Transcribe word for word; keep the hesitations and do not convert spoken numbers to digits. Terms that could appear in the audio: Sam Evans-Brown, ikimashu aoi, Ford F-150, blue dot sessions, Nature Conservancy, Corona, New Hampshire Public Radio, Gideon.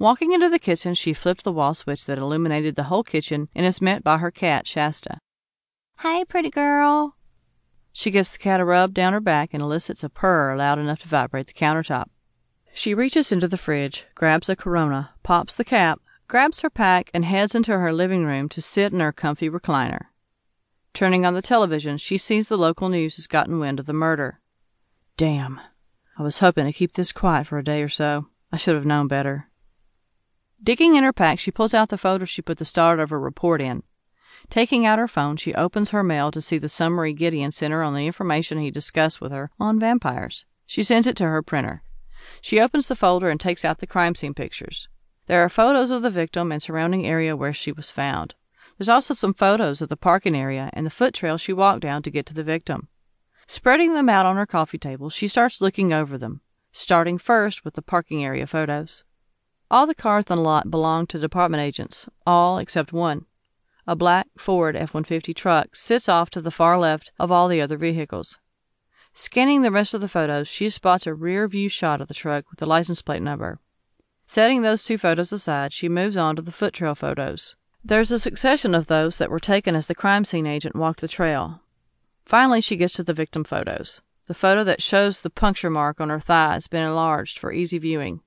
Walking into the kitchen, she flipped the wall switch that illuminated the whole kitchen and is met by her cat, Shasta. "Hey, pretty girl." She gives the cat a rub down her back and elicits a purr loud enough to vibrate the countertop. She reaches into the fridge, grabs a Corona, pops the cap, grabs her pack, and heads into her living room to sit in her comfy recliner. Turning on the television, she sees the local news has gotten wind of the murder. Damn. I was hoping to keep this quiet for a day or so. I should have known better. Digging in her pack, she pulls out the folder she put the start of her report in. Taking out her phone, she opens her mail to see the summary Gideon sent her on the information he discussed with her on vampires. She sends it to her printer. She opens the folder and takes out the crime scene pictures. There are photos of the victim and surrounding area where she was found. There's also some photos of the parking area and the foot trail she walked down to get to the victim. Spreading them out on her coffee table, she starts looking over them, starting first with the parking area photos. All the cars on the lot belong to department agents, all except one. A black Ford F one fifty truck sits off to the far left of all the other vehicles. Scanning the rest of the photos, she spots a rear-view shot of the truck with the license plate number. Setting those two photos aside, she moves on to the foot trail photos. There's a succession of those that were taken as the crime scene agent walked the trail. Finally, she gets to the victim photos. The photo that shows the puncture mark on her thigh has been enlarged for easy viewing.